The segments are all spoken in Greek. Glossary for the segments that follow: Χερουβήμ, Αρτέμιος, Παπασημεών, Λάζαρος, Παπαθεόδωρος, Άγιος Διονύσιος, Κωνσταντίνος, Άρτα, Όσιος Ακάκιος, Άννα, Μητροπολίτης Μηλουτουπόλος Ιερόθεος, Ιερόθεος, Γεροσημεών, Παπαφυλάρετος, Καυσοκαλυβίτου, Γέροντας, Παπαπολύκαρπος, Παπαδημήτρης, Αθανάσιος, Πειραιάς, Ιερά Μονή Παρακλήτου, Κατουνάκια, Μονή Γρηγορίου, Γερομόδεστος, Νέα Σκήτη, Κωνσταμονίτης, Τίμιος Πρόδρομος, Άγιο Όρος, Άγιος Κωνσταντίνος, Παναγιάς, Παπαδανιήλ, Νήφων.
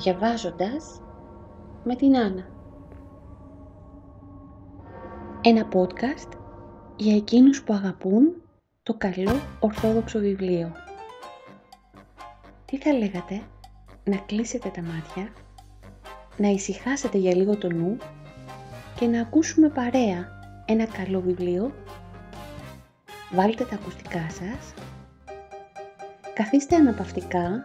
διαβάζοντας με την Άννα. Ένα podcast για εκείνους που αγαπούν το καλό ορθόδοξο βιβλίο. Τι θα λέγατε να κλείσετε τα μάτια, να ησυχάσετε για λίγο το νου και να ακούσουμε παρέα ένα καλό βιβλίο? Βάλτε τα ακουστικά σας, καθίστε αναπαυτικά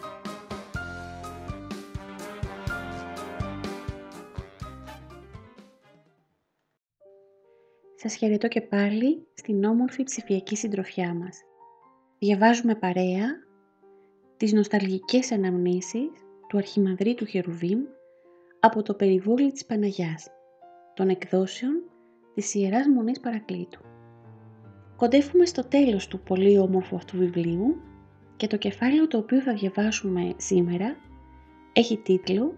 Σας χαιρετώ και πάλι στην όμορφη ψηφιακή συντροφιά μας. Διαβάζουμε παρέα τις νοσταλγικές αναμνήσεις του Αρχιμανδρίτου Χερουβήμ από το περιβόλι της Παναγιάς, των εκδόσεων της Ιεράς Μονής Παρακλήτου. Κοντεύουμε στο τέλος του πολύ όμορφου αυτού βιβλίου και το κεφάλαιο το οποίο θα διαβάσουμε σήμερα έχει τίτλο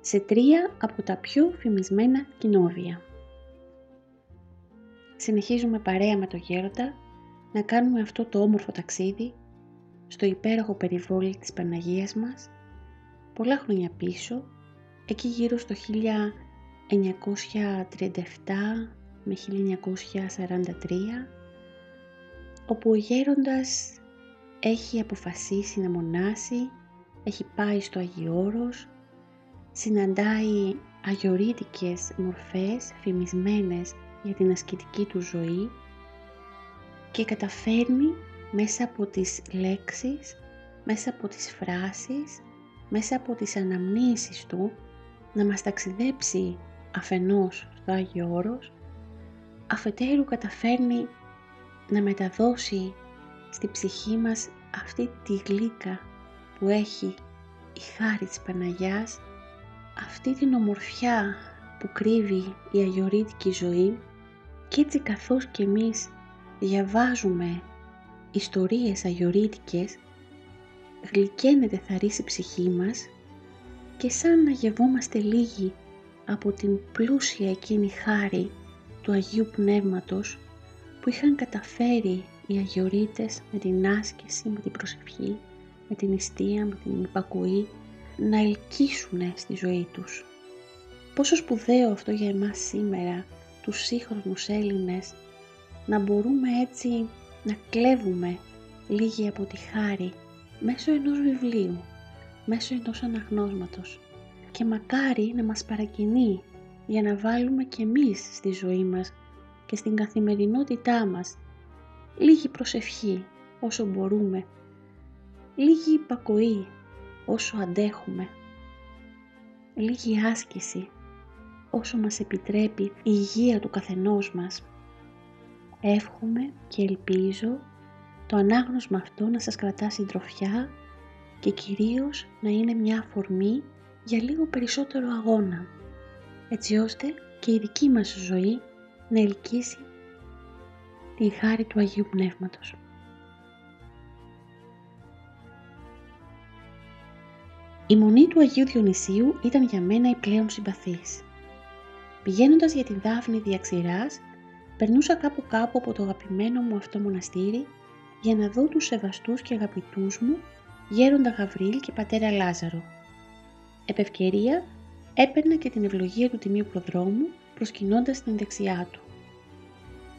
«Σε τρία από τα πιο φημισμένα κοινόβια». Συνεχίζουμε παρέα με το Γέροντα να κάνουμε αυτό το όμορφο ταξίδι στο υπέροχο περιβόλι της Παναγίας μας, πολλά χρόνια πίσω, εκεί γύρω στο 1937 με 1943, όπου ο Γέροντας έχει αποφασίσει να μονάσει, έχει πάει στο Άγιο Όρος, συναντάει αγιορείτικες μορφές φημισμένες για την ασκητική του ζωή και καταφέρνει μέσα από τις λέξεις, μέσα από τις φράσεις, μέσα από τις αναμνήσεις του να μας ταξιδέψει αφενός στο Άγιο Όρος, αφετέρου καταφέρνει να μεταδώσει στη ψυχή μας αυτή τη γλύκα που έχει η χάρη της Παναγιάς, αυτή την ομορφιά που κρύβει η αγιορείτικη ζωή. Και έτσι καθώς και εμείς διαβάζουμε ιστορίες αγιορείτικες, γλυκαίνεται θαρρής η ψυχή μας και σαν να γευόμαστε λίγοι από την πλούσια εκείνη χάρη του Αγίου Πνεύματος που είχαν καταφέρει οι αγιορείτες με την άσκηση, με την προσευχή, με την νηστεία, με την υπακοή να ελκύσουν στη ζωή τους. Πόσο σπουδαίο αυτό για εμάς σήμερα, τους σύγχρονους Έλληνες, να μπορούμε έτσι να κλέβουμε λίγη από τη χάρη μέσω ενός βιβλίου, μέσω ενός αναγνώσματος και μακάρι να μας παρακινεί για να βάλουμε και εμείς στη ζωή μας και στην καθημερινότητά μας λίγη προσευχή όσο μπορούμε, λίγη υπακοή όσο αντέχουμε, λίγη άσκηση όσο μας επιτρέπει η υγεία του καθενός μας. Εύχομαι και ελπίζω το ανάγνωσμα αυτό να σας κρατά συντροφιά και κυρίως να είναι μια αφορμή για λίγο περισσότερο αγώνα, έτσι ώστε και η δική μας ζωή να ελκύσει την χάρη του Αγίου Πνεύματος. Η μονή του Αγίου Διονυσίου ήταν για μένα η πλέον συμπαθής. Πηγαίνοντας για την Δάφνη Διαξηράς, περνούσα κάπου από το αγαπημένο μου αυτό μοναστήρι για να δω τους σεβαστούς και αγαπητούς μου Γέροντα Γαβριήλ και πατέρα Λάζαρο. Επ' ευκαιρία έπαιρνα και την ευλογία του Τιμίου Προδρόμου προσκυνώντας την δεξιά του.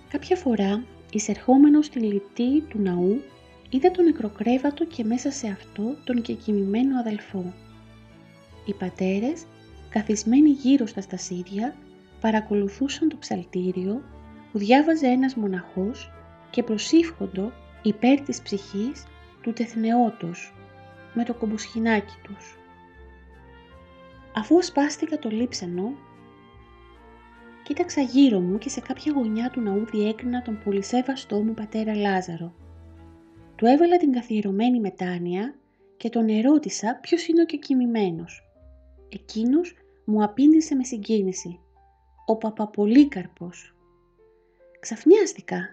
Κάποια φορά, εισερχόμενος στη λυτή του ναού, είδα τον νεκροκρέβατο και μέσα σε αυτό τον κεκοιμημένο αδελφό. Οι πατέρες, καθισμένοι γύρω στα στασίδια, παρακολουθούσαν το ψαλτήριο που διάβαζε ένας μοναχός και προσήφχοντο υπέρ της ψυχής του τεθνεότος με το κομποσχοινάκι τους. Αφού σπάστηκα το λείψανο, κοίταξα γύρω μου και σε κάποια γωνιά του ναού διέκρινα τον πολυσέβαστό μου πατέρα Λάζαρο. Του έβαλα την καθιερωμένη μετάνοια και τον ερώτησα ποιος είναι ο κεκοιμημένος. Εκείνος μου απήντησε με συγκίνηση: ο Παπαπολύκαρπος. Ξαφνιάστηκα.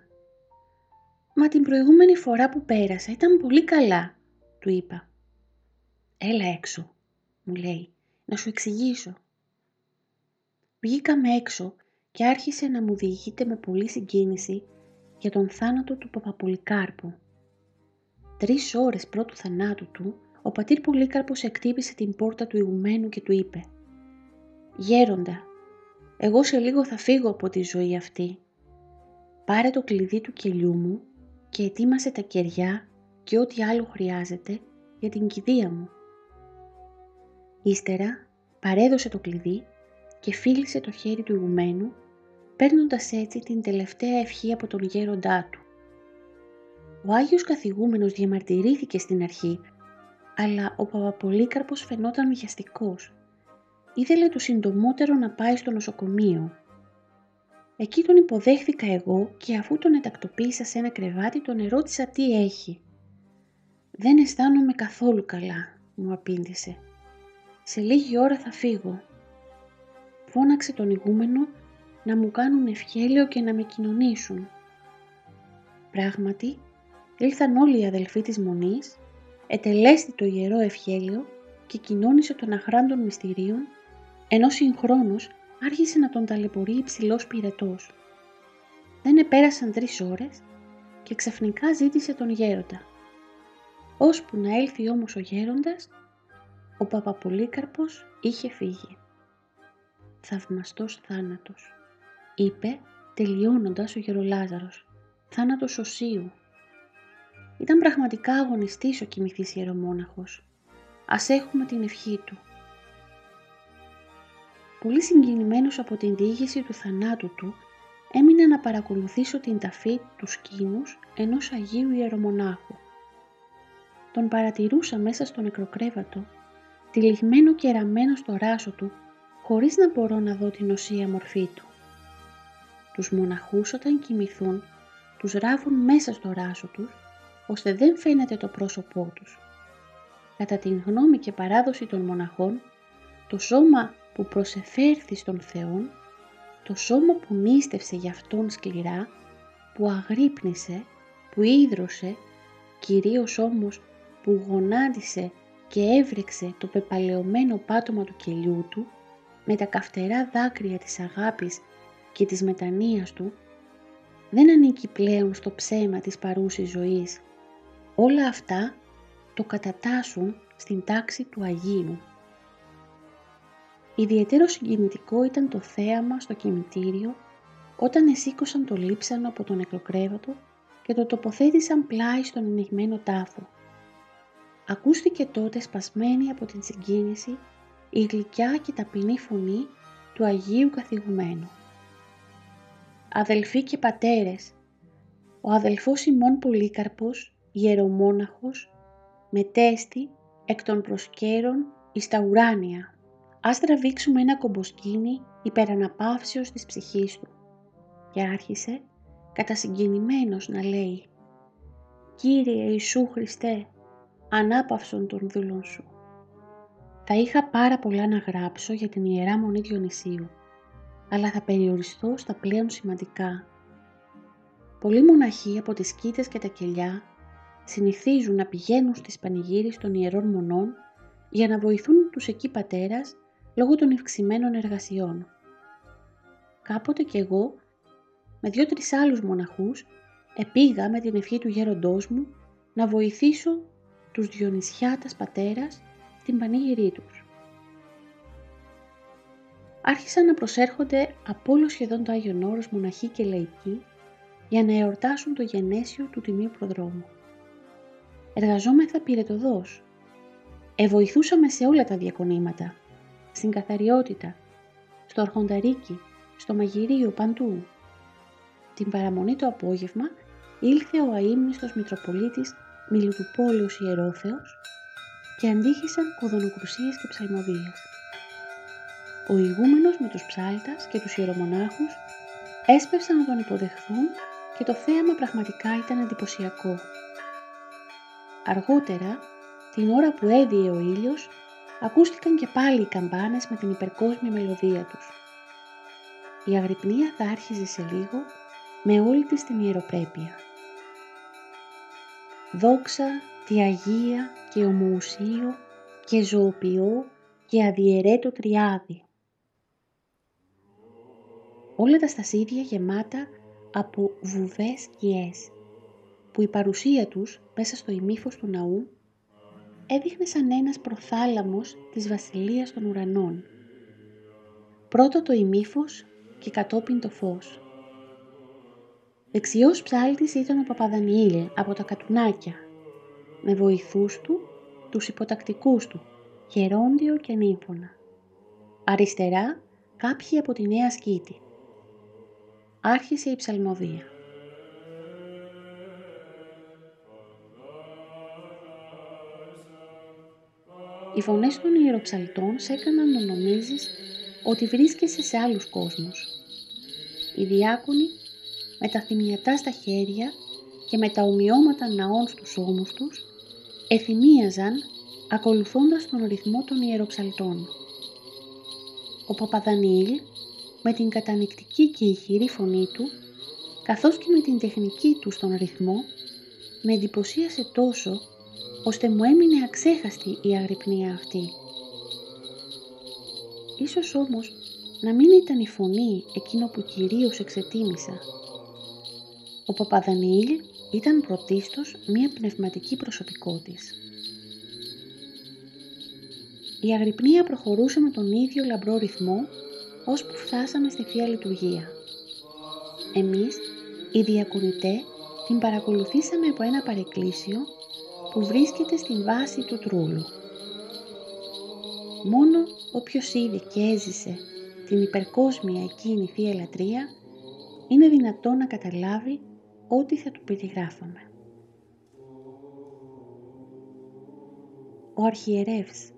«Μα την προηγούμενη φορά που πέρασα ήταν πολύ καλά», του είπα. «Έλα έξω», μου λέει, «να σου εξηγήσω». Βγήκαμε έξω και άρχισε να μου διηγείται με πολλή συγκίνηση για τον θάνατο του Παπαπολύκαρπου. 3 ώρες πρώτου θανάτου του, ο πατήρ Πολύκαρπος εκτύπησε την πόρτα του ηγουμένου και του είπε «Γέροντα, εγώ σε λίγο θα φύγω από τη ζωή αυτή. Πάρε το κλειδί του κελιού μου και ετοίμασε τα κεριά και ό,τι άλλο χρειάζεται για την κηδεία μου». Ύστερα παρέδωσε το κλειδί και φίλησε το χέρι του ηγουμένου, παίρνοντας έτσι την τελευταία ευχή από τον γέροντά του. Ο Άγιος Καθηγούμενος διαμαρτυρήθηκε στην αρχή, αλλά ο Παπαπολύκαρπος φαινόταν βιαστικός. Ήθελε το συντομότερο να πάει στο νοσοκομείο. Εκεί τον υποδέχθηκα εγώ και αφού τον ετακτοποίησα σε ένα κρεβάτι, τον ερώτησα τι έχει. «Δεν αισθάνομαι καθόλου καλά», μου απήντησε. «Σε λίγη ώρα θα φύγω». Φώναξε τον ηγούμενο να μου κάνουν ευχέλιο και να με κοινωνήσουν. Πράγματι, ήλθαν όλοι οι αδελφοί της Μονής, ετελέστη το ιερό ευχέλιο και κοινώνησε των αχράντων μυστηρίων, ενώ συγχρόνως άρχισε να τον ταλαιπωρεί υψηλός πυρετός. Δεν επέρασαν 3 ώρες και ξαφνικά ζήτησε τον γέροντα. Ώσπου να έλθει όμως ο γέροντας, ο Παπαπολύκαρπος είχε φύγει. «Θαυμαστός θάνατος», είπε τελειώνοντας ο γερολάζαρος, «θάνατος οσίου». Ήταν πραγματικά αγωνιστής ο κοιμηθής ιερομόναχος. Ας έχουμε την ευχή του. Πολύ συγκινημένος από την διήγηση του θανάτου του, έμεινα να παρακολουθήσω την ταφή του σκήνους ενός Αγίου Ιερομονάχου. Τον παρατηρούσα μέσα στο νεκροκρέβατο, τυλιγμένο και ραμμένο στο ράσο του, χωρίς να μπορώ να δω την οσία μορφή του. Τους μοναχούς όταν κοιμηθούν, τους ράβουν μέσα στο ράσο τους, ώστε δεν φαίνεται το πρόσωπό τους. Κατά την γνώμη και παράδοση των μοναχών, το σώμα που προσεφέρθη στον Θεόν, το σώμα που νήστευσε γι' αυτόν σκληρά, που αγρύπνησε, που ίδρωσε, κυρίως όμως που γονάτισε και έβρεξε το πεπαλαιωμένο πάτωμα του κελιού του, με τα καυτερά δάκρυα της αγάπης και της μετανοίας του, δεν ανήκει πλέον στο ψέμα της παρούσης ζωής. Όλα αυτά το κατατάσσουν στην τάξη του Αγίου. Ιδιαίτερο συγκινητικό ήταν το θέαμα στο κημητήριο όταν εσήκωσαν το λείψανο από το νεκροκρέβατο και το τοποθέτησαν πλάι στον ανοιγμένο τάφο. Ακούστηκε τότε σπασμένη από την συγκίνηση η γλυκιά και ταπεινή φωνή του Αγίου Καθηγουμένου. «Αδελφοί και πατέρες, ο αδελφός ημών Πολύκαρπος, ιερομόναχος, μετέστη εκ των προσκέρων εις τα ουράνια. Ας τραβήξουμε ένα κομποσκήνι υπεραναπαύσεως της ψυχής του». Και άρχισε κατασυγκινημένος να λέει «Κύριε Ιησού Χριστέ, ανάπαυσον τον δούλον σου». Θα είχα πάρα πολλά να γράψω για την Ιερά Μονή Διονυσίου, αλλά θα περιοριστώ στα πλέον σημαντικά. Πολλοί μοναχοί από τις Σκήτες και τα κελιά συνηθίζουν να πηγαίνουν στις πανηγύρεις των Ιερών Μονών για να βοηθούν τους εκεί πατέρας λόγω των ευξημένων εργασιών. Κάποτε κι εγώ, με 2-3 άλλους μοναχούς, επήγα με την ευχή του γέροντός μου να βοηθήσω τους Διονυσιάτας πατέρας την πανηγυρή τους. Άρχισαν να προσέρχονται από όλο σχεδόν το Άγιον Όρος μοναχοί και λαϊκοί για να εορτάσουν το γενέσιο του Τιμίου Προδρόμου. Εργαζόμεθα πυρετωδώς. Εβοηθούσαμε σε όλα τα διακονήματα, στην καθαριότητα, στο αρχονταρίκι, στο μαγειρίο, παντού. Την παραμονή το απόγευμα ήλθε ο αείμνηστος Μητροπολίτης Μηλουτουπόλος Ιερόθεος και αντίχησαν κοδωνοκρουσίες και ψαλμοδίες. Ο ηγούμενος με τους ψάλτας και τους ιερομονάχους έσπευσαν να τον υποδεχθούν και το θέαμα πραγματικά ήταν εντυπωσιακό. Αργότερα, την ώρα που έδιε ο ήλιος, ακούστηκαν και πάλι οι καμπάνες με την υπερκόσμια μελωδία τους. Η αγρυπνία θα άρχιζε σε λίγο με όλη της την ιεροπρέπεια. δόξα τη Αγία και ομοουσίω και ζωοποιώ και αδιαιρέτω τριάδι. Όλα τα στασίδια γεμάτα από βουβές σκιές, που η παρουσία τους μέσα στο ημίφος του ναού έδειχνε σαν ένας προθάλαμος της βασιλείας των ουρανών. Πρώτο το ημίφος και κατόπιν το φως. Δεξιός ψάλτης ήταν ο Παπαδανιήλ από τα Κατουνάκια, με βοηθούς του, τους υποτακτικούς του, Γερόντιο και Νήφωνα. Αριστερά κάποιοι από τη Νέα Σκήτη. Άρχισε η ψαλμοδία. Οι φωνές των ιεροψαλτών σ' έκαναν να νομίζεις ότι βρίσκεσαι σε άλλους κόσμους. Οι διάκονοι με τα θυμιατά στα χέρια και με τα ομοιώματα ναών στους ώμους τους εθυμίαζαν ακολουθώντας τον ρυθμό των ιεροψαλτών. Ο Παπαδανιήλ με την κατανυκτική και ηχηρή φωνή του, καθώς και με την τεχνική του στον ρυθμό, με εντυπωσίασε τόσο ώστε μου έμεινε αξέχαστη η αγρυπνία αυτή. Ίσως όμως να μην ήταν η φωνή εκείνο που κυρίως εξετίμησα. Ο Παπαδανιήλ ήταν πρωτίστως μία πνευματική προσωπικότης. Η αγρυπνία προχωρούσε με τον ίδιο λαμπρό ρυθμό ώσπου φτάσαμε στη Θεία Λειτουργία. Εμείς, οι διακονητές, την παρακολουθήσαμε από ένα παρεκκλήσιο που βρίσκεται στην βάση του τρούλου. Μόνο όποιος είδε και έζησε την υπερκόσμια εκείνη Θεία Λατρεία είναι δυνατό να καταλάβει ό,τι θα του περιγράφαμε. Ο Αρχιερεύς,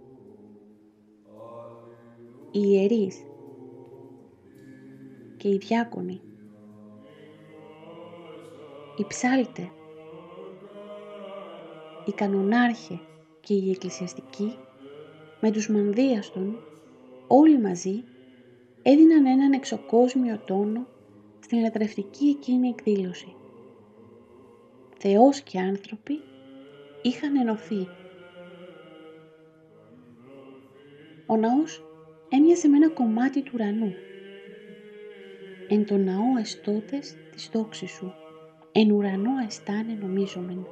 οι ιερείς και οι διάκονοι, οι ψάλτε, οι κανονάρχε και οι εκκλησιαστικοί με τους μανδύαστον όλοι μαζί έδιναν έναν εξωκόσμιο τόνο στην λατρευτική εκείνη εκδήλωση. Θεός και άνθρωποι είχαν ενωθεί. Ο ναός έμοιαζε με ένα κομμάτι του ουρανού. Εν το ναό εστώτες της δόξης σου, εν ουρανό αισθάνε νομίζομεν.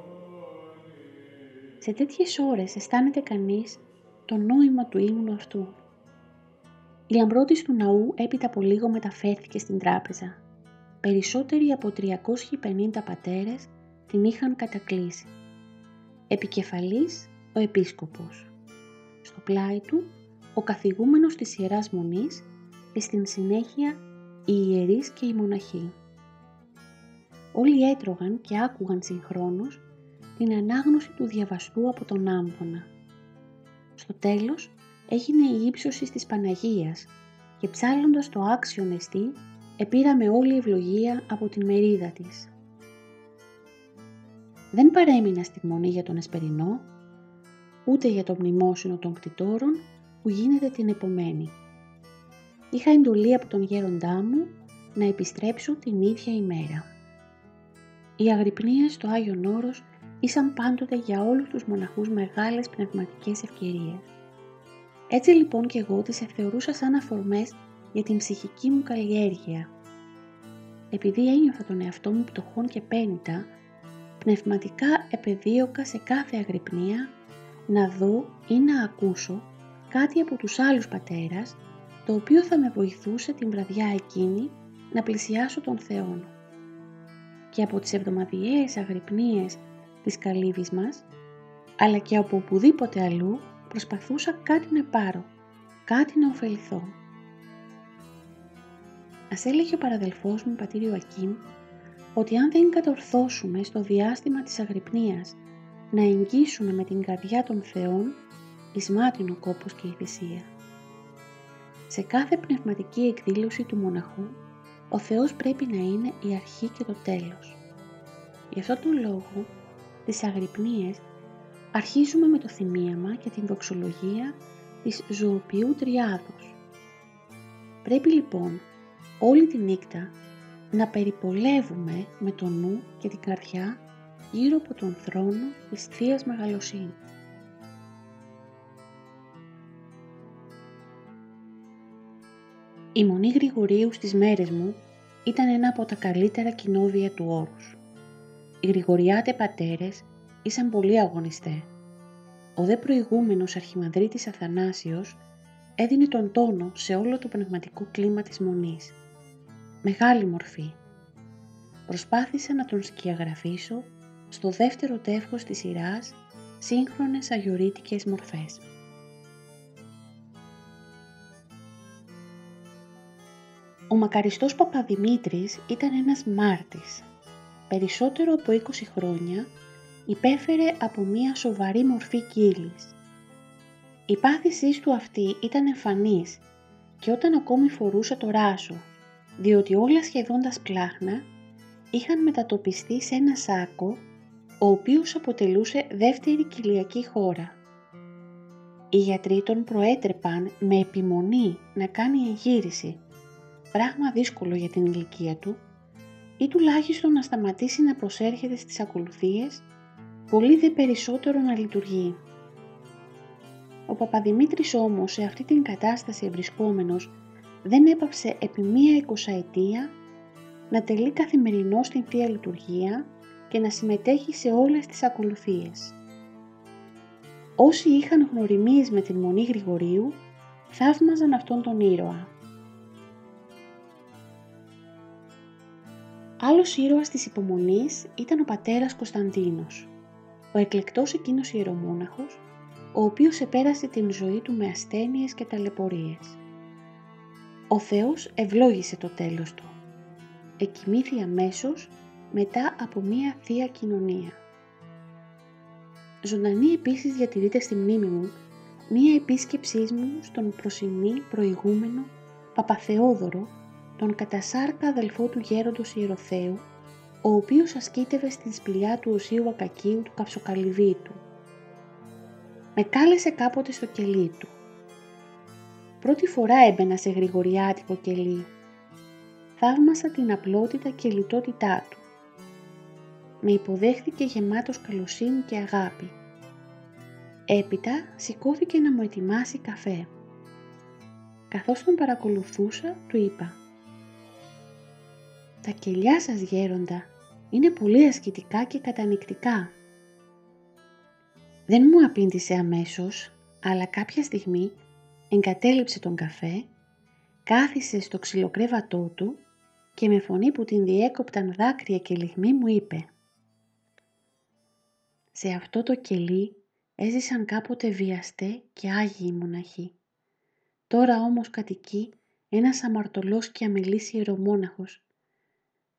Σε τέτοιες ώρες αισθάνεται κανείς το νόημα του ύμνου αυτού. Η λαμπρότης του ναού έπειτα από λίγο μεταφέρθηκε στην τράπεζα. Περισσότεροι από 350 πατέρες την είχαν κατακλείσει. Επικεφαλής ο επίσκοπος. Στο πλάι του ο καθηγούμενος της Ιεράς Μονής και στην συνέχεια οι ιερείς και οι μοναχοί. Όλοι έτρωγαν και άκουγαν συγχρόνως την ανάγνωση του διαβαστού από τον άμφωνα. Στο τέλος έγινε η ύψωση της Παναγίας και ψάλλοντας το άξιον εστί επήραμε όλη ευλογία από την μερίδα της. Δεν παρέμεινα στη μονή για τον Εσπερινό, ούτε για το μνημόσυνο των κτητόρων που γίνεται την επομένη. Είχα εντολή από τον γέροντά μου να επιστρέψω την ίδια ημέρα. Οι αγρυπνίες στο Άγιον Όρος ήσαν πάντοτε για όλους τους μοναχούς μεγάλες πνευματικές ευκαιρίες. Έτσι λοιπόν και εγώ τις ευθεωρούσα σαν αφορμές για την ψυχική μου καλλιέργεια. Επειδή ένιωθα τον εαυτό μου πτωχόν και πένητα, πνευματικά επεδίωκα σε κάθε αγρυπνία να δω ή να ακούσω κάτι από τους άλλους πατέρας, το οποίο θα με βοηθούσε την βραδιά εκείνη να πλησιάσω τον Θεόν. Και από τις εβδομαδιαίες αγρυπνίες της καλύβης μας, αλλά και από οπουδήποτε αλλού, προσπαθούσα κάτι να πάρω, κάτι να ωφεληθώ. Ας έλεγε ο παραδελφός μου, πατήρ Ιωακείμ, ότι αν δεν κατορθώσουμε στο διάστημα της αγρυπνίας να εγγύσουμε με την καρδιά των Θεών, εισμάτιν ο κόπος και η θυσία. Σε κάθε πνευματική εκδήλωση του μοναχού, ο Θεός πρέπει να είναι η αρχή και το τέλος. Γι' αυτόν τον λόγο, τις αγρυπνίες αρχίζουμε με το θυμίαμα και την δοξολογία της ζωοποιού τριάδος. Πρέπει λοιπόν όλη τη νύχτα να περιπολεύουμε με το νου και την καρδιά γύρω από τον θρόνο της Θείας Μεγαλοσύνης. Η Μονή Γρηγορίου στις μέρες μου ήταν ένα από τα καλύτερα κοινόβια του όρους. Οι Γρηγοριάτε πατέρες ήσαν πολύ αγωνιστές. Ο δε προηγούμενος αρχιμανδρίτης Αθανάσιος έδινε τον τόνο σε όλο το πνευματικό κλίμα της Μονής. Μεγάλη μορφή. Προσπάθησα να τον σκιαγραφίσω στο δεύτερο τεύχος της σειράς σύγχρονες αγιορείτικες μορφές. Ο μακαριστός Παπαδημήτρης ήταν ένας μάρτης. Περισσότερο από 20 χρόνια υπέφερε από μία σοβαρή μορφή κύλης. Η πάθησή του αυτή ήταν εμφανής και όταν ακόμη φορούσε το ράσο, διότι όλα σχεδόν τα σπλάχνα είχαν μετατοπιστεί σε ένα σάκο, ο οποίος αποτελούσε δεύτερη κοιλιακή χώρα. Οι γιατροί τον προέτρεπαν με επιμονή να κάνει εγχείρηση, πράγμα δύσκολο για την ηλικία του, ή τουλάχιστον να σταματήσει να προσέρχεται στις ακολουθίες, πολύ δε περισσότερο να λειτουργεί. Ο Παπαδημήτρης όμως σε αυτή την κατάσταση ευρισκόμενος δεν έπαψε επί μία 20ετία να τελεί καθημερινώς στην Θεία Λειτουργία και να συμμετέχει σε όλες τις ακολουθίες. Όσοι είχαν γνωριμίες με την Μονή Γρηγορίου θαύμαζαν αυτόν τον ήρωα. Άλλος ήρωας της υπομονής ήταν ο πατέρας Κωνσταντίνος, ο εκλεκτός εκείνος ιερομόναχος, ο οποίος επέρασε την ζωή του με ασθένειες και ταλαιπωρίες. Ο Θεός ευλόγησε το τέλος του. Εκοιμήθη αμέσως μετά από μία θεία κοινωνία. Ζωντανή επίσης διατηρείται στη μνήμη μου μία επίσκεψή μου στον προσημνή προηγούμενο Παπαθεόδωρο, τον κατασάρκα αδελφό του γέροντος Ιεροθέου, ο οποίος ασκήτευε στην σπηλιά του Οσίου Ακακίου του Καυσοκαλυβίτου. Με κάλεσε κάποτε στο κελί του. Πρώτη φορά έμπαινα σε γρηγοριάτικο κελί. Θαύμασα την απλότητα και λιτότητά του. Με υποδέχθηκε γεμάτος καλοσύνη και αγάπη. Έπειτα σηκώθηκε να μου ετοιμάσει καφέ. Καθώς τον παρακολουθούσα, του είπα: «Τα κελιά σας, γέροντα, είναι πολύ ασκητικά και κατανοητικά». Δεν μου απήντησε αμέσως, αλλά κάποια στιγμή εγκατέλειψε τον καφέ, κάθισε στο ξυλοκρέβατό του και με φωνή που την διέκοπταν δάκρυα και λυγμοί μου είπε: «Σε αυτό το κελί έζησαν κάποτε βιαστέ και άγιοι μοναχοί. Τώρα όμως κατοικεί ένας αμαρτωλός και αμελής ιερομόναχος.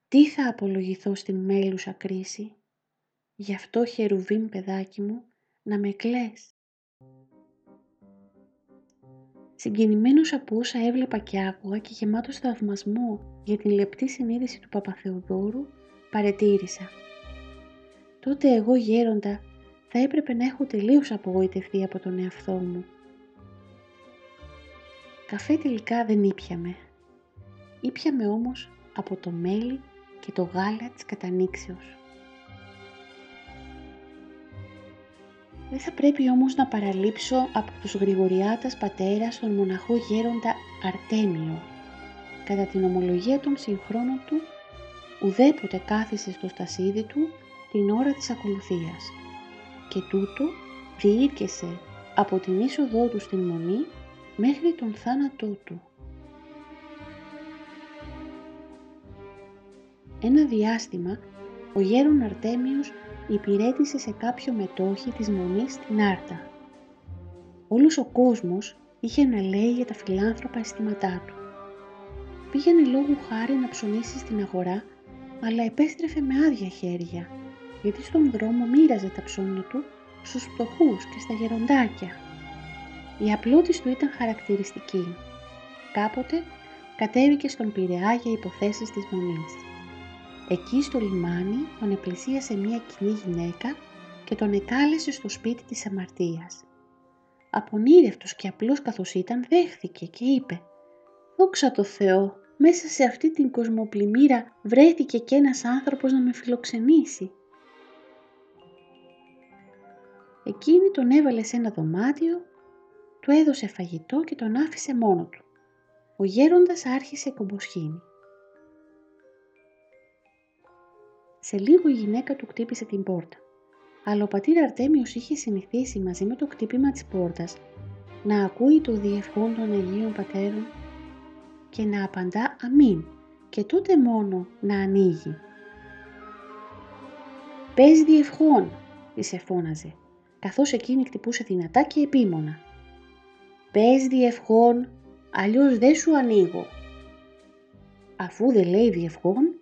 Τι θα απολογηθώ στην μέλουσα κρίση? Γι' αυτό, Χερουβήμ, παιδάκι μου, να με κλαις». Συγκινημένος από όσα έβλεπα και άκουγα και γεμάτος θαυμασμό για την λεπτή συνείδηση του Παπαθεοδώρου, παρετήρησα: «Τότε εγώ, γέροντα, θα έπρεπε να έχω τελείως απογοητευτεί από τον εαυτό μου». Καφέ τελικά δεν ήπιαμε. Ήπιαμε όμως από το μέλι και το γάλα της κατανύξεως. Δεν θα πρέπει όμως να παραλείψω από τους Γρηγοριάτας πατέρας τον μοναχό γέροντα Αρτέμιο. Κατά την ομολογία των συγχρόνων του, ουδέποτε κάθισε στο στασίδι του την ώρα της ακολουθίας και τούτο διήρκεσε από την είσοδό του στην Μονή μέχρι τον θάνατό του. Ένα διάστημα ο γέρον Αρτέμιος υπηρέτησε σε κάποιο μετόχι της Μονής στην Άρτα. Όλος ο κόσμος είχε να λέει για τα φιλάνθρωπα αισθήματά του. Πήγαινε λόγου χάρη να ψωνίσει στην αγορά, αλλά επέστρεφε με άδεια χέρια, γιατί στον δρόμο μοίραζε τα ψώνια του στους φτωχούς και στα γεροντάκια. Η απλότης του ήταν χαρακτηριστική. Κάποτε κατέβηκε στον Πειραιά για υποθέσεις της Μονής. Εκεί στο λιμάνι τον επλησίασε μία κοινή γυναίκα και τον εκάλεσε στο σπίτι της αμαρτίας. Απονήρευτος και απλός καθώς ήταν, δέχθηκε και είπε: «Δόξα τω Θεώ, μέσα σε αυτή την κοσμοπλημμύρα βρέθηκε κι ένας άνθρωπος να με φιλοξενήσει». Εκείνη τον έβαλε σε ένα δωμάτιο, του έδωσε φαγητό και τον άφησε μόνο του. Ο γέροντας άρχισε κομποσχήνη. Σε λίγο η γυναίκα του χτύπησε την πόρτα, αλλά ο πατήρ Αρτέμιος είχε συνηθίσει μαζί με το χτύπημα της πόρτας να ακούει το διευχόν των Αγίων Πατέρων και να απαντά αμήν και τότε μόνο να ανοίγει. «Πες διευχόν», της εφώναζε, καθώς εκείνη χτυπούσε δυνατά και επίμονα. «Πες διευχόν, αλλιώς δεν σου ανοίγω». «Αφού δεν λέει διευχόν,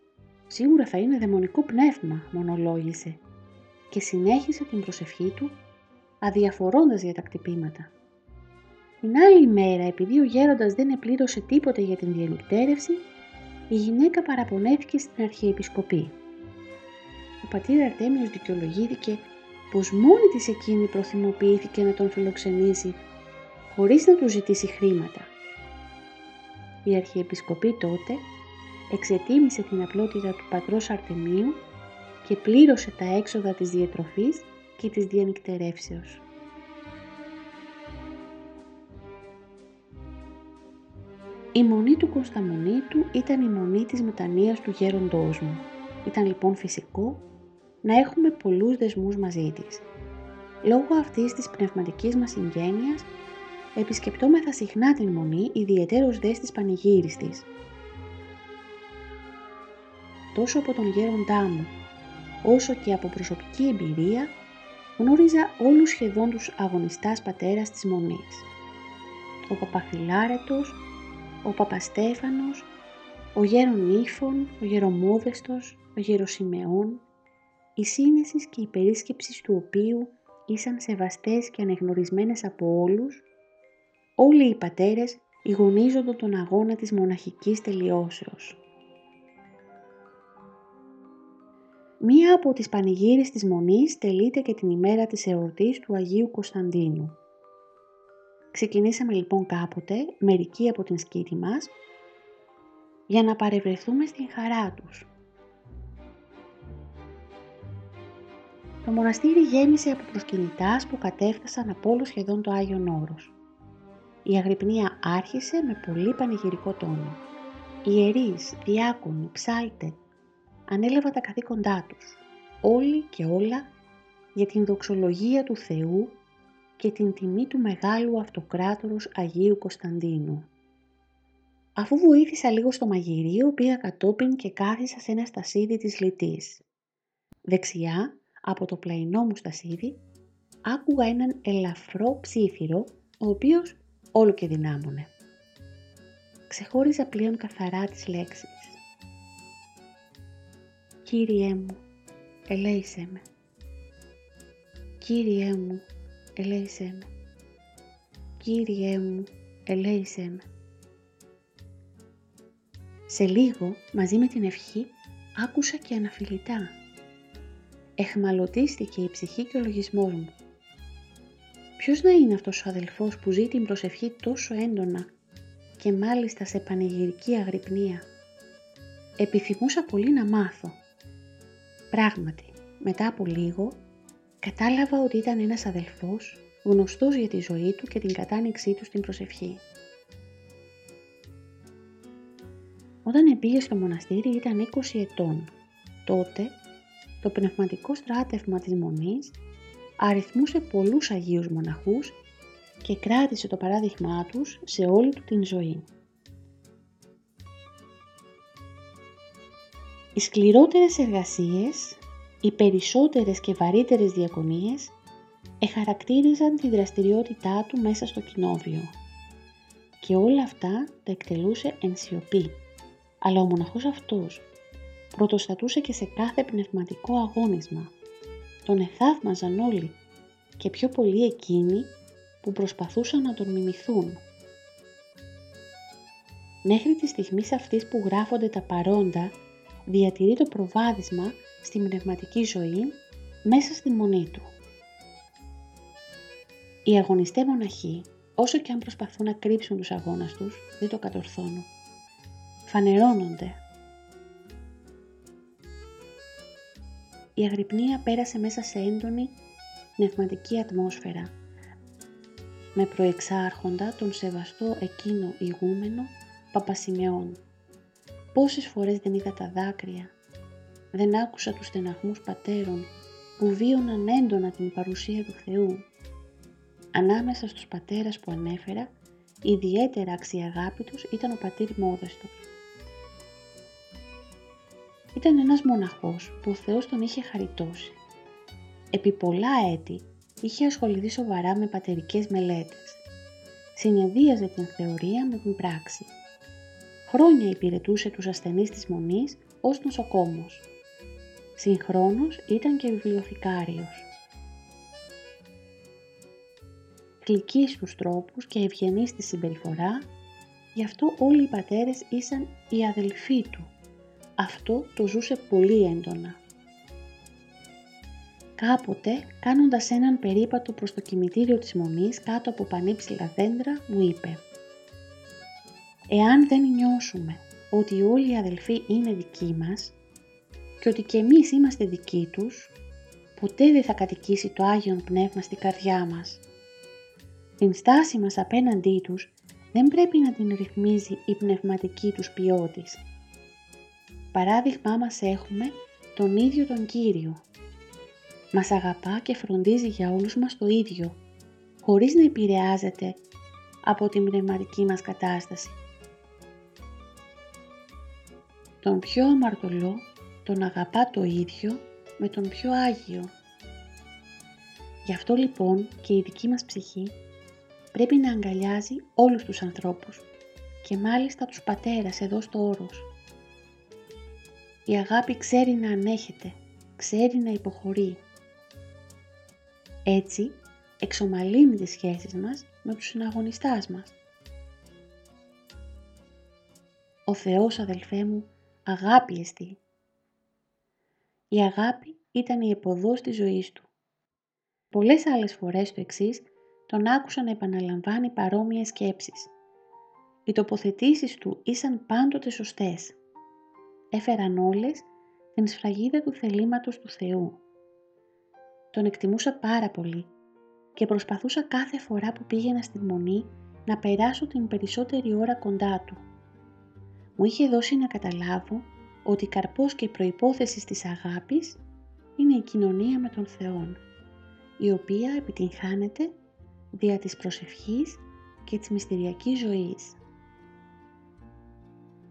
σίγουρα θα είναι δαιμονικό πνεύμα», μονολόγησε και συνέχισε την προσευχή του, αδιαφορώντας για τα χτυπήματα. Την άλλη μέρα, επειδή ο γέροντας δεν επλήρωσε τίποτε για την διανυκτέρευση, η γυναίκα παραπονέθηκε στην Αρχιεπισκοπή. Ο πατήρ Αρτέμιος δικαιολογήθηκε πως μόνη της εκείνη προθυμοποιήθηκε να τον φιλοξενήσει, χωρίς να του ζητήσει χρήματα. Η Αρχιεπισκοπή τότε εξετίμησε την απλότητα του πατρός Αρτεμίου και πλήρωσε τα έξοδα της διατροφής και της διανυκτερεύσεως. Η μονή του Κωνσταμονίτου ήταν η μονή της μετανοίας του γέροντός μου. Ήταν λοιπόν φυσικό να έχουμε πολλούς δεσμούς μαζί της. Λόγω αυτής της πνευματικής μας συγγένειας, επισκεπτόμεθα συχνά την μονή, ιδιαιτέρως δε στις πανηγύρις της. Τόσο από τον γέροντά μου, όσο και από προσωπική εμπειρία, γνώριζα όλους σχεδόν τους αγωνιστάς πατέρας της μονής. Ο Παπαφυλάρετος, ο Παπαστέφανος, ο γέρον Νήφων, ο Γερομόδεστος, ο Γεροσημεών, οι σύνεσης και η περίσκεψη του οποίου ήσαν σεβαστές και ανεγνωρισμένες από όλους, όλοι οι πατέρες ηγονίζονται τον αγώνα της μοναχικής τελειώσεως. Μία από τις πανηγύρες της Μονής τελείται και την ημέρα της εορτής του Αγίου Κωνσταντίνου. Ξεκινήσαμε λοιπόν κάποτε, μερικοί από την σκήτη μας, για να παρευρεθούμε στην χαρά τους. Το μοναστήρι γέμισε από προσκυνητάς που κατέφτασαν από όλο σχεδόν το Άγιον Όρος. Η αγρυπνία άρχισε με πολύ πανηγυρικό τόνο. Ιερείς, διάκονοι, ψάλτες, ανέλαβαν τα καθήκοντά τους, όλοι και όλα για την δοξολογία του Θεού και την τιμή του μεγάλου αυτοκράτορος Αγίου Κωνσταντίνου. Αφού βοήθησα λίγο στο μαγειρίο, πήγα κατόπιν και κάθισα σε ένα στασίδι της λιτής. Δεξιά, από το πλαϊνό μου στασίδι, άκουγα έναν ελαφρό ψήφυρο, ο οποίος όλο και δυνάμωνε. Ξεχώριζα πλέον καθαρά τις λέξεις. «Κύριέ μου, ελέησέ με. Κύριε μου, ελέησέ με. Κύριε μου, ελέησέ με». Σε λίγο, μαζί με την ευχή, άκουσα και αναφιλητά. Εχμαλωτίστηκε η ψυχή και ο λογισμός μου. Ποιος να είναι αυτός ο αδελφός που ζει την προσευχή τόσο έντονα και μάλιστα σε πανηγυρική αγρυπνία. Επιθυμούσα πολύ να μάθω. Πράγματι, μετά από λίγο, κατάλαβα ότι ήταν ένας αδελφός γνωστός για τη ζωή του και την κατάνοιξή του στην προσευχή. Όταν επήγε στο μοναστήρι ήταν 20 ετών. Τότε, το πνευματικό στράτευμα της Μονής αριθμούσε πολλούς Αγίους Μοναχούς και κράτησε το παράδειγμά τους σε όλη του την ζωή. Οι σκληρότερες εργασίες, οι περισσότερες και βαρύτερες διακονίες εχαρακτήριζαν τη δραστηριότητά του μέσα στο κοινόβιο και όλα αυτά τα εκτελούσε εν σιωπή. Αλλά ο μοναχός αυτός πρωτοστατούσε και σε κάθε πνευματικό αγώνισμα. Τον εθαύμαζαν όλοι και πιο πολύ εκείνοι που προσπαθούσαν να τον μιμηθούν. Μέχρι τη στιγμή αυτής που γράφονται τα παρόντα, διατηρεί το προβάδισμα στην πνευματική ζωή μέσα στη μονή του. Οι αγωνιστές μοναχοί, όσο και αν προσπαθούν να κρύψουν τους αγώνας τους, δεν το κατορθώνουν. Φανερώνονται. Η αγρυπνία πέρασε μέσα σε έντονη πνευματική ατμόσφαιρα, με προεξάρχοντα τον σεβαστό εκείνο ηγούμενο Παπασημεών. Πόσες φορές δεν είδα τα δάκρυα, δεν άκουσα τους στεναχμούς πατέρων που βίωναν έντονα την παρουσία του Θεού. Ανάμεσα στους πατέρας που ανέφερα, ιδιαίτερα αξιαγάπητος ήταν ο πατήρ Μόδεστος. Ήταν ένας μοναχός που ο Θεός τον είχε χαριτώσει. Επί πολλά έτη είχε ασχοληθεί σοβαρά με πατερικές μελέτες. Συνεδίαζε την θεωρία με την πράξη. Χρόνια υπηρετούσε τους ασθενείς της Μονής ως νοσοκόμος. Συγχρόνως ήταν και βιβλιοθηκάριος. Κλικής στους τρόπους και ευγενής στη συμπεριφορά, γι' αυτό όλοι οι πατέρες ήσαν οι αδελφοί του. Αυτό το ζούσε πολύ έντονα. Κάποτε, κάνοντας έναν περίπατο προς το κημητήριο της Μονής κάτω από πανύψηλα δέντρα, μου είπε «Εάν δεν νιώσουμε ότι όλοι οι αδελφοί είναι δικοί μας και ότι και εμείς είμαστε δικοί τους, ποτέ δεν θα κατοικήσει το Άγιον Πνεύμα στην καρδιά μας. Την στάση μας απέναντί τους δεν πρέπει να την ρυθμίζει η πνευματική τους ποιότης. Παράδειγμά μας έχουμε τον ίδιο τον Κύριο. Μας αγαπά και φροντίζει για όλους μας το ίδιο, χωρίς να επηρεάζεται από την πνευματική μας κατάσταση. Τον πιο αμαρτωλό τον αγαπά το ίδιο με τον πιο Άγιο. Γι' αυτό λοιπόν και η δική μας ψυχή πρέπει να αγκαλιάζει όλους τους ανθρώπους και μάλιστα τους πατέρας εδώ στο Όρος. Η αγάπη ξέρει να ανέχεται, ξέρει να υποχωρεί. Έτσι εξομαλύνει τις σχέσεις μας με τους συναγωνιστάς μας. Ο Θεός, αδελφέ μου, αγάπη εστί. Η αγάπη ήταν η επωδός της ζωής του. Πολλές άλλες φορές το εξής τον άκουσα να επαναλαμβάνει παρόμοιες σκέψεις. Οι τοποθετήσεις του ήσαν πάντοτε σωστές. Έφεραν όλες την σφραγίδα του θελήματος του Θεού. Τον εκτιμούσα πάρα πολύ και προσπαθούσα κάθε φορά που πήγαινα στη Μονή να περάσω την περισσότερη ώρα κοντά του. Μου είχε δώσει να καταλάβω ότι καρπός και προϋπόθεση της αγάπης είναι η κοινωνία με τον Θεό, η οποία επιτυγχάνεται δια της προσευχής και της μυστηριακής ζωής.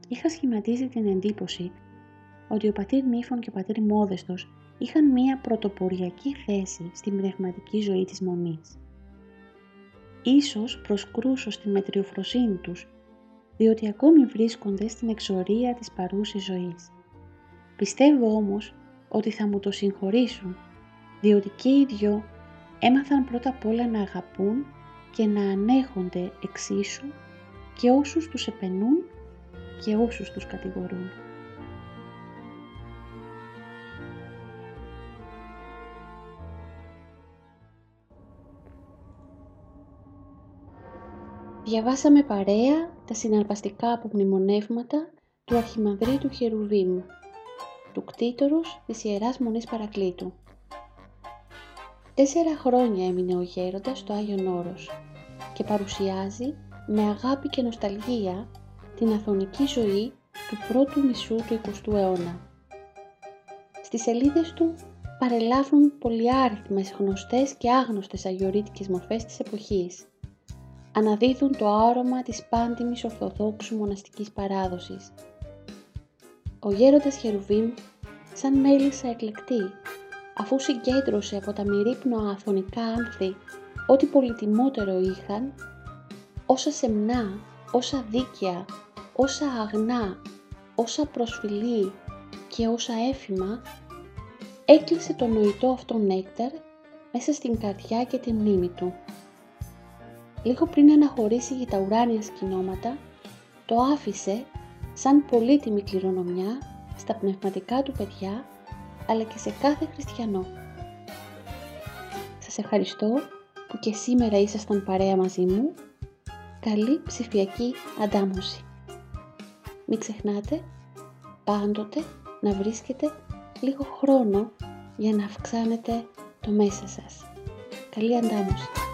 Είχα σχηματίσει την εντύπωση ότι ο πατήρ Νήφων και ο πατήρ Μόδεστος είχαν μία πρωτοποριακή θέση στην πνευματική ζωή της Μονής. Ίσως προσκρούσω στη μετριοφροσύνη τους, διότι ακόμη βρίσκονται στην εξορία της παρούσης ζωής. Πιστεύω όμως ότι θα μου το συγχωρήσουν, διότι και οι δυο έμαθαν πρώτα απ' όλα να αγαπούν και να ανέχονται εξίσου και όσους τους επενούν και όσους τους κατηγορούν. Διαβάσαμε παρέα τα συναρπαστικά απομνημονεύματα του Αρχιμανδρίτου Χερουβήμ, του κτήτορος της Ιεράς Μονής Παρακλήτου. 4 χρόνια έμεινε ο γέροντας στο Άγιον Όρος και παρουσιάζει με αγάπη και νοσταλγία την αθωνική ζωή του πρώτου μισού του 20ου αιώνα. Στις σελίδες του παρελάβουν πολυάριθμες γνωστές και άγνωστες αγιορείτικες μορφές της εποχής. Αναδίδουν το άρωμα της πάντιμης ορθοδόξου μοναστικής παράδοσης. Ο γέροντας Χερουβήμ, σαν μέλισσα εκλεκτή, αφού συγκέντρωσε από τα μυρίπνοα αθωνικά άνθη ό,τι πολυτιμότερο είχαν, όσα σεμνά, όσα δίκαια, όσα αγνά, όσα προσφυλή και όσα έφημα, έκλεισε το νοητό αυτό νέκταρ μέσα στην καρδιά και τη μνήμη του. Λίγο πριν αναχωρήσει για τα ουράνια σκηνώματα, το άφησε σαν πολύτιμη κληρονομιά στα πνευματικά του παιδιά, αλλά και σε κάθε χριστιανό. Σας ευχαριστώ που και σήμερα ήσασταν παρέα μαζί μου. Καλή ψηφιακή αντάμωση. Μην ξεχνάτε πάντοτε να βρίσκετε λίγο χρόνο για να αυξάνετε το μέσα σας. Καλή αντάμωση.